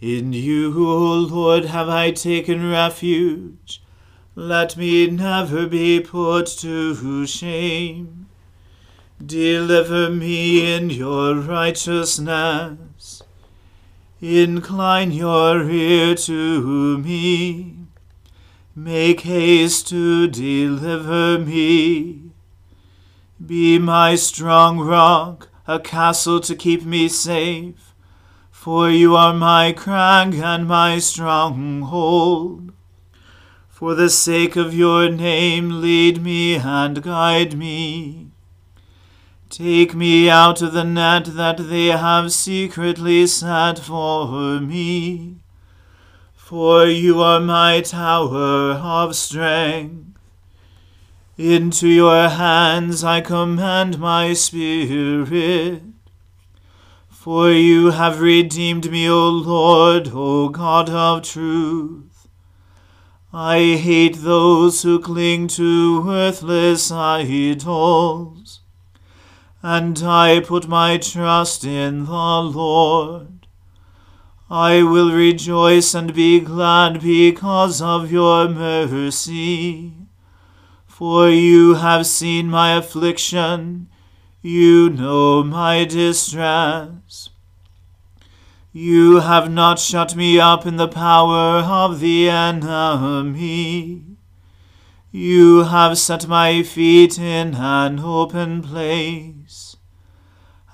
In you, O Lord, have I taken refuge. Let me never be put to shame. Deliver me in your righteousness. Incline your ear to me. Make haste to deliver me. Be my strong rock, a castle to keep me safe. For you are my crag and my stronghold. For the sake of your name, lead me and guide me. Take me out of the net that they have secretly set for me. For you are my tower of strength. Into your hands I commend my spirit. For you have redeemed me, O Lord, O God of truth. I hate those who cling to worthless idols, and I put my trust in the Lord. I will rejoice and be glad because of your mercy. For you have seen my affliction. You know my distress. You have not shut me up in the power of the enemy. You have set my feet in an open place.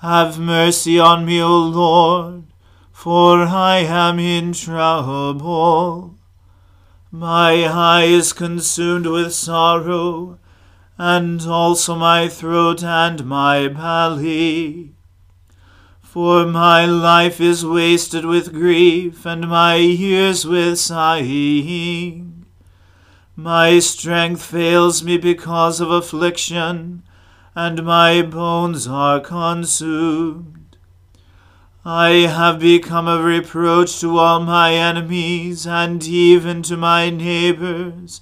Have mercy on me, O Lord, for I am in trouble. My eye is consumed with sorrow, and also my throat and my belly. For my life is wasted with grief, and my years with sighing. My strength fails me because of affliction, and my bones are consumed. I have become a reproach to all my enemies, and even to my neighbors,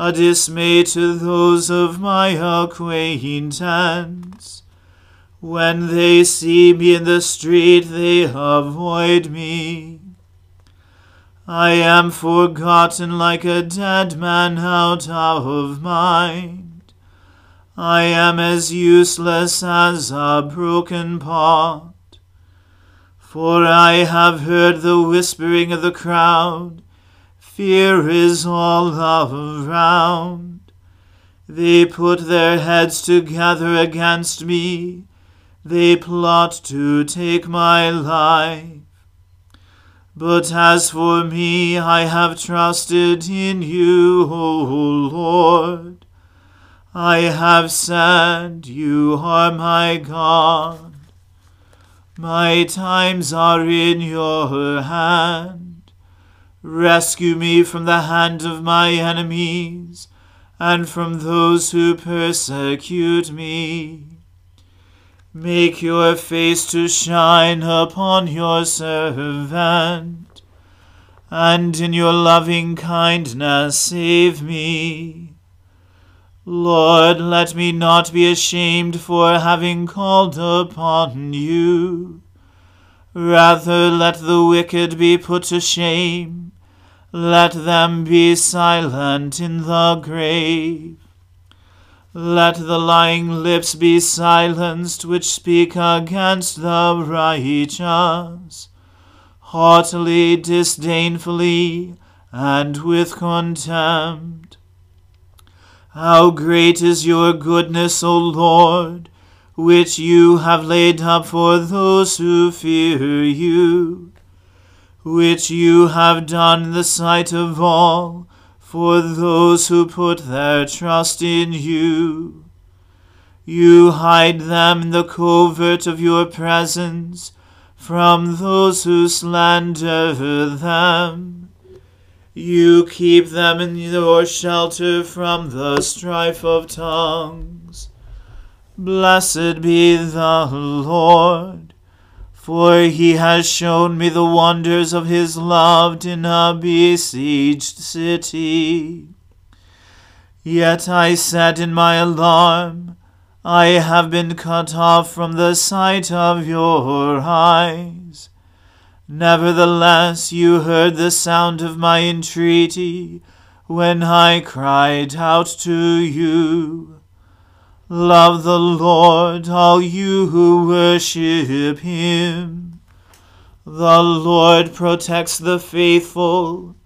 a dismay to those of my acquaintance. When they see me in the street, they avoid me. I am forgotten like a dead man out of mind. I am as useless as a broken pot. For I have heard the whispering of the crowd. Fear is all around. They put their heads together against me. They plot to take my life. But as for me, I have trusted in you, O Lord. I have said, You are my God. My times are in your hand. Rescue me from the hand of my enemies and from those who persecute me. Make your face to shine upon your servant, and in your loving kindness save me. Lord, let me not be ashamed for having called upon you. Rather, let the wicked be put to shame. Let them be silent in the grave. Let the lying lips be silenced which speak against the righteous, haughtily, disdainfully, and with contempt. How great is your goodness, O Lord, which you have laid up for those who fear you, which you have done in the sight of all, for those who put their trust in you. You hide them in the covert of your presence from those who slander them. You keep them in your shelter from the strife of tongues. Blessed be the Lord, for he has shown me the wonders of his love in a besieged city. Yet I said in my alarm, I have been cut off from the sight of your eyes. Nevertheless, you heard the sound of my entreaty when I cried out to you. Love the Lord, all you who worship him. The Lord protects the faithful,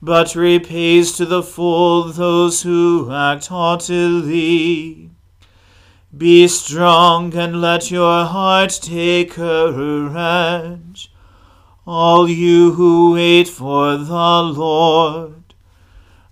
but repays to the full those who act haughtily. Be strong and let your heart take courage, all you who wait for the Lord.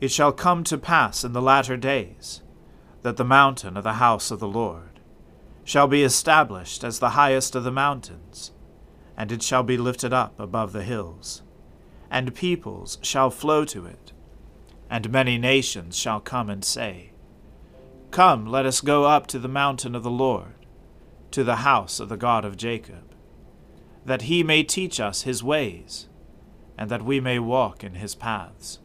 It shall come to pass in the latter days, that the mountain of the house of the Lord shall be established as the highest of the mountains, and it shall be lifted up above the hills, and peoples shall flow to it, and many nations shall come and say, Come, let us go up to the mountain of the Lord, to the house of the God of Jacob, that he may teach us his ways, and that we may walk in his paths.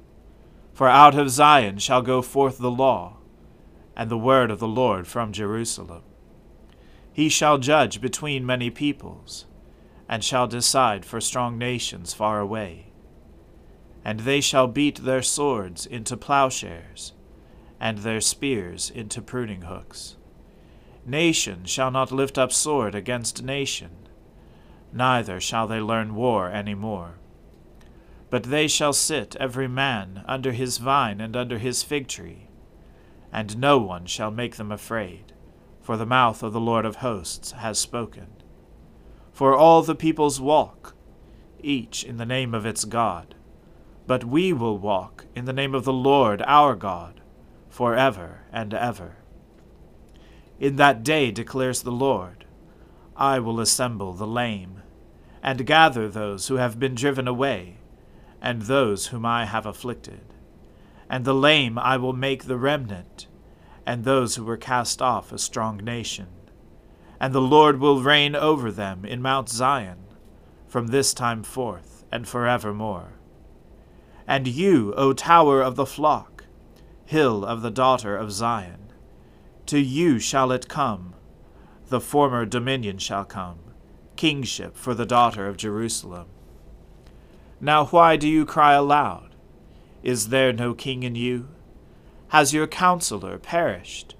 For out of Zion shall go forth the law, and the word of the Lord from Jerusalem. He shall judge between many peoples, and shall decide for strong nations far away. And they shall beat their swords into plowshares, and their spears into pruning hooks. Nation shall not lift up sword against nation, neither shall they learn war any more. But they shall sit every man under his vine and under his fig tree, and no one shall make them afraid, for the mouth of the Lord of hosts has spoken. For all the peoples walk, each in the name of its god, but we will walk in the name of the Lord our God, forever and ever. In that day, declares the Lord, I will assemble the lame, and gather those who have been driven away, and those whom I have afflicted. And the lame I will make the remnant, and those who were cast off a strong nation. And the Lord will reign over them in Mount Zion, from this time forth and forevermore. And you, O tower of the flock, hill of the daughter of Zion, to you shall it come, the former dominion shall come, kingship for the daughter of Jerusalem. Now why do you cry aloud? Is there no king in you? Has your counselor perished,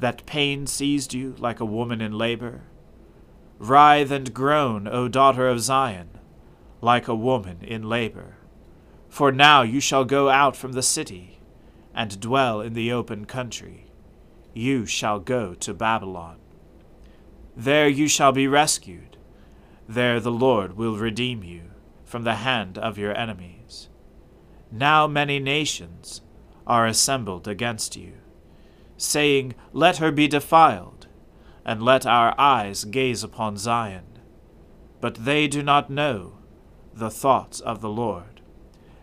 that pain seized you like a woman in labor? Writhe and groan, O daughter of Zion, like a woman in labor. For now you shall go out from the city, and dwell in the open country. You shall go to Babylon. There you shall be rescued. There the Lord will redeem you from the hand of your enemies. Now many nations are assembled against you, saying, Let her be defiled, and let our eyes gaze upon Zion. But they do not know the thoughts of the Lord.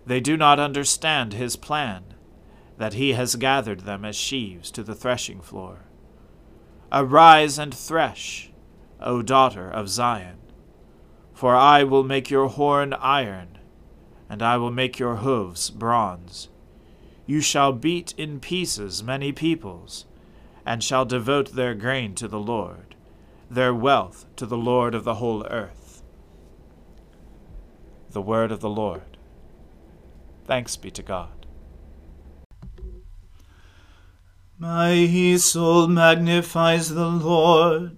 They do not understand his plan, that he has gathered them as sheaves to the threshing floor. Arise and thresh, O daughter of Zion. For I will make your horn iron, and I will make your hooves bronze. You shall beat in pieces many peoples, and shall devote their grain to the Lord, their wealth to the Lord of the whole earth. The word of the Lord. Thanks be to God. My soul magnifies the Lord.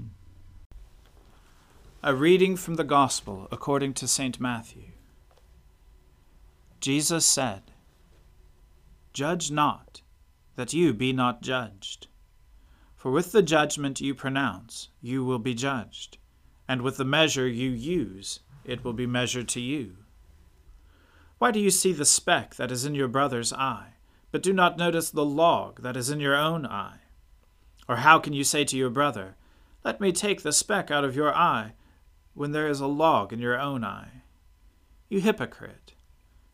A reading from the Gospel according to St. Matthew. Jesus said, Judge not, that you be not judged. For with the judgment you pronounce, you will be judged, and with the measure you use, it will be measured to you. Why do you see the speck that is in your brother's eye, but do not notice the log that is in your own eye? Or how can you say to your brother, Let me take the speck out of your eye, when there is a log in your own eye? You hypocrite!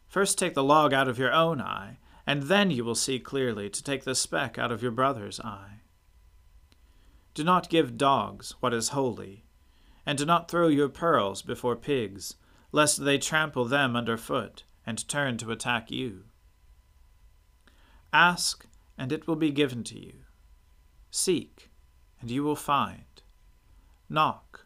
First take the log out of your own eye, and then you will see clearly to take the speck out of your brother's eye. Do not give dogs what is holy, and do not throw your pearls before pigs, lest they trample them underfoot and turn to attack you. Ask, and it will be given to you. Seek, and you will find. Knock,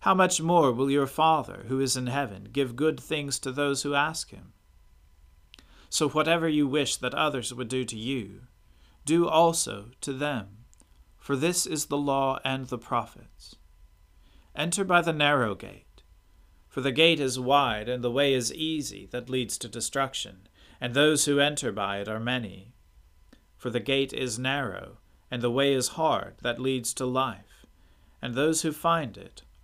how much more will your Father, who is in heaven, give good things to those who ask him? So whatever you wish that others would do to you, do also to them, for this is the law and the prophets. Enter by the narrow gate. For the gate is wide, and the way is easy that leads to destruction, and those who enter by it are many. For the gate is narrow, and the way is hard that leads to life, and those who find it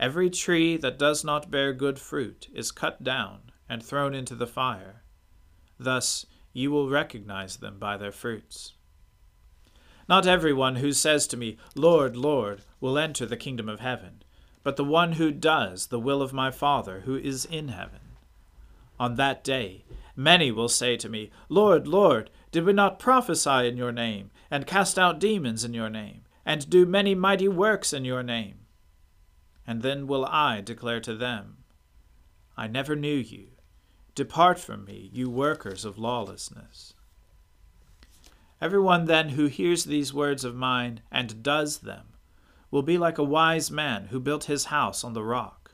Every tree that does not bear good fruit is cut down and thrown into the fire. Thus you will recognize them by their fruits. Not everyone who says to me, Lord, Lord, will enter the kingdom of heaven, but the one who does the will of my Father who is in heaven. On that day many will say to me, Lord, Lord, did we not prophesy in your name, and cast out demons in your name, and do many mighty works in your name? And then will I declare to them, I never knew you. Depart from me, you workers of lawlessness. Everyone then who hears these words of mine and does them will be like a wise man who built his house on the rock.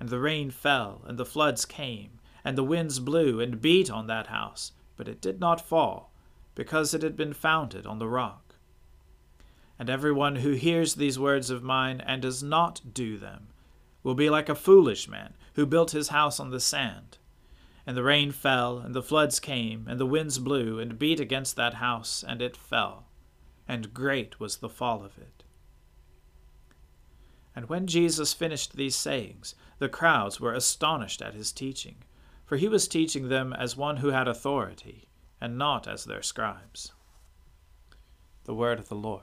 And the rain fell, and the floods came, and the winds blew and beat on that house, but it did not fall, because it had been founded on the rock. And everyone who hears these words of mine and does not do them will be like a foolish man who built his house on the sand. And the rain fell, and the floods came, and the winds blew and beat against that house, and it fell, and great was the fall of it. And when Jesus finished these sayings, the crowds were astonished at his teaching, for he was teaching them as one who had authority, and not as their scribes. The word of the Lord.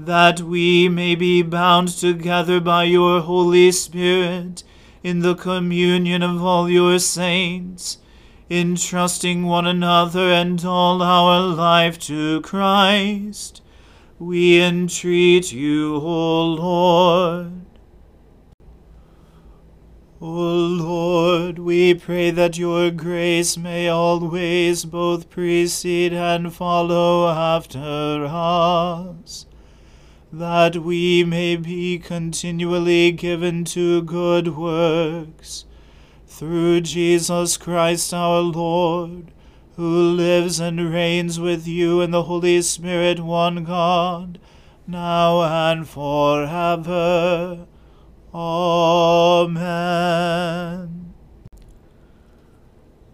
that we may be bound together by your Holy Spirit in the communion of all your saints, entrusting one another and all our life to Christ. We entreat you, O Lord. O Lord, we pray that your grace may always both precede and follow after us, that we may be continually given to good works, through Jesus Christ our Lord, who lives and reigns with you in the Holy Spirit, one God, now and forever. Amen.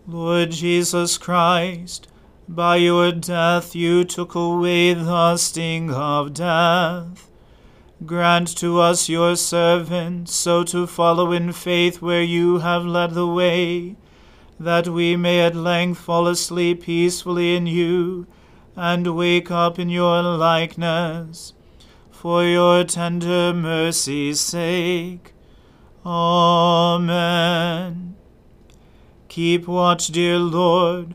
Lord Jesus Christ, by your death you took away the sting of death. Grant to us, your servants, so to follow in faith where you have led the way, that we may at length fall asleep peacefully in you, and wake up in your likeness. For your tender mercy's sake. Amen. Keep watch, dear Lord,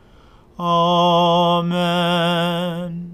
Amen.